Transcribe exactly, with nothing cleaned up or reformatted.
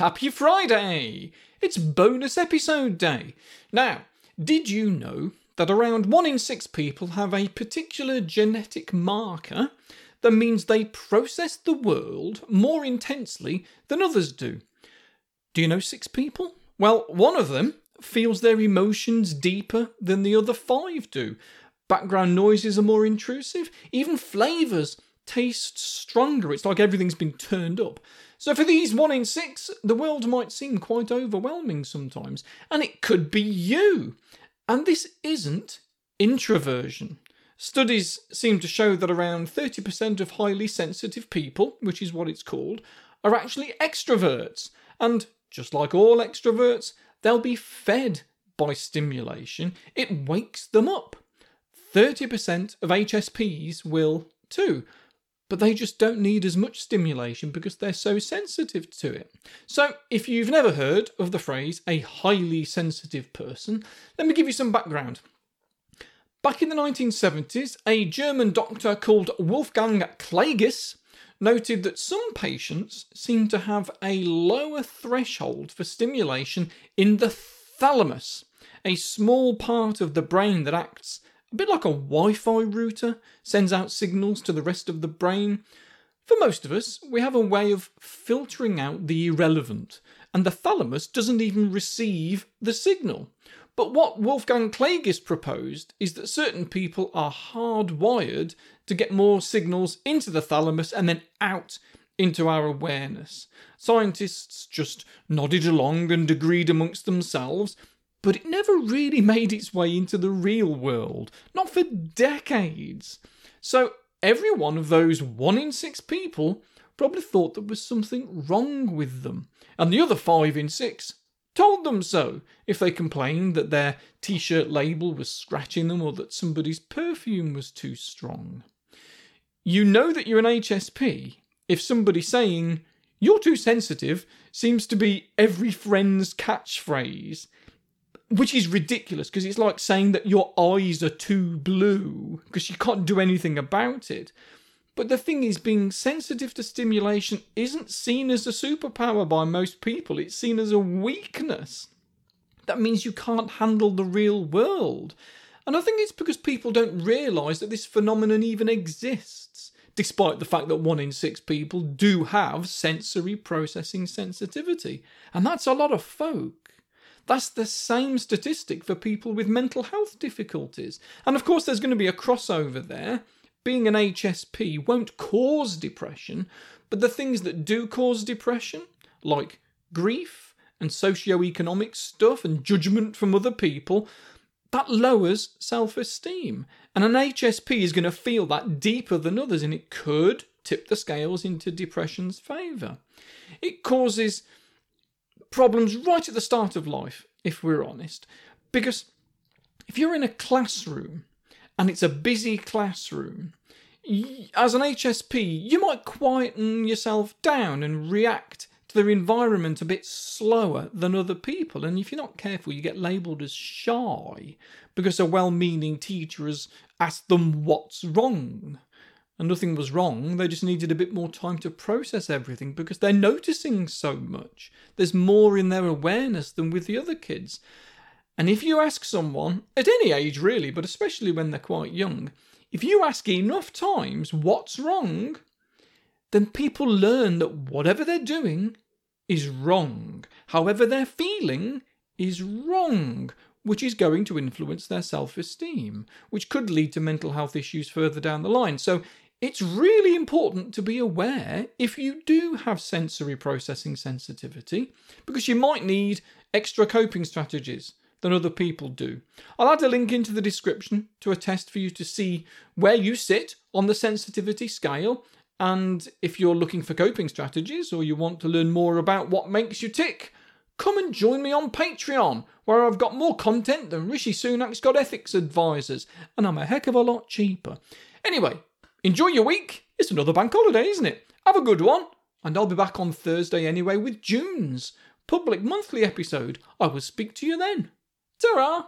Happy Friday! It's bonus episode day. Now, did you know that around one in six people have a particular genetic marker that means they process the world more intensely than others do? Do you know six people? Well, one of them feels their emotions deeper than the other five do. Background noises are more intrusive. Even flavours taste stronger. It's like everything's been turned up. So for these one in six, the world might seem quite overwhelming sometimes. And it could be you. And this isn't introversion. Studies seem to show that around thirty percent of highly sensitive people, which is what it's called, are actually extroverts. And just like all extroverts, they'll be fed by stimulation. It wakes them up. thirty percent of H S Ps will too, but they just don't need as much stimulation because they're so sensitive to it. So if you've never heard of the phrase a highly sensitive person, let me give you some background. Back in the nineteen seventies, a German doctor called Wolfgang Klages noted that some patients seem to have a lower threshold for stimulation in the thalamus, a small part of the brain that acts a bit like a Wi-Fi router, sends out signals to the rest of the brain. For most of us, we have a way of filtering out the irrelevant, and the thalamus doesn't even receive the signal. But what Wolfgang Klages proposed is that certain people are hardwired to get more signals into the thalamus and then out into our awareness. Scientists just nodded along and agreed amongst themselves, but it never really made its way into the real world, not for decades. So every one of those one in six people probably thought there was something wrong with them, and the other five in six told them so if they complained that their t-shirt label was scratching them or that somebody's perfume was too strong. You know that you're an H S P if somebody saying, "You're too sensitive," seems to be every friend's catchphrase, which is ridiculous because it's like saying that your eyes are too blue because you can't do anything about it. But the thing is, being sensitive to stimulation isn't seen as a superpower by most people. It's seen as a weakness. That means you can't handle the real world. And I think it's because people don't realise that this phenomenon even exists, despite the fact that one in six people do have sensory processing sensitivity. And that's a lot of folk. That's the same statistic for people with mental health difficulties. And of course, there's going to be a crossover there. Being an H S P won't cause depression, but the things that do cause depression, like grief and socioeconomic stuff and judgment from other people, that lowers self-esteem. And an H S P is going to feel that deeper than others, and it could tip the scales into depression's favour. It causes problems right at the start of life, if we're honest, because if you're in a classroom, and it's a busy classroom, as an H S P, you might quieten yourself down and react to their environment a bit slower than other people. And if you're not careful, you get labelled as shy because a well-meaning teacher has asked them what's wrong. And nothing was wrong. They just needed a bit more time to process everything because they're noticing so much. There's more in their awareness than with the other kids. And if you ask someone, at any age really, but especially when they're quite young, if you ask enough times what's wrong, then people learn that whatever they're doing is wrong. However they're feeling is wrong, which is going to influence their self-esteem, which could lead to mental health issues further down the line. So it's really important to be aware if you do have sensory processing sensitivity, because you might need extra coping strategies than other people do. I'll add a link into the description to a test for you to see where you sit on the sensitivity scale. And if you're looking for coping strategies or you want to learn more about what makes you tick, come and join me on Patreon, where I've got more content than Rishi Sunak's got ethics advisors, and I'm a heck of a lot cheaper. Anyway, enjoy your week. It's another bank holiday, isn't it? Have a good one, and I'll be back on Thursday anyway with June's public monthly episode. I will speak to you then. Ta-ra!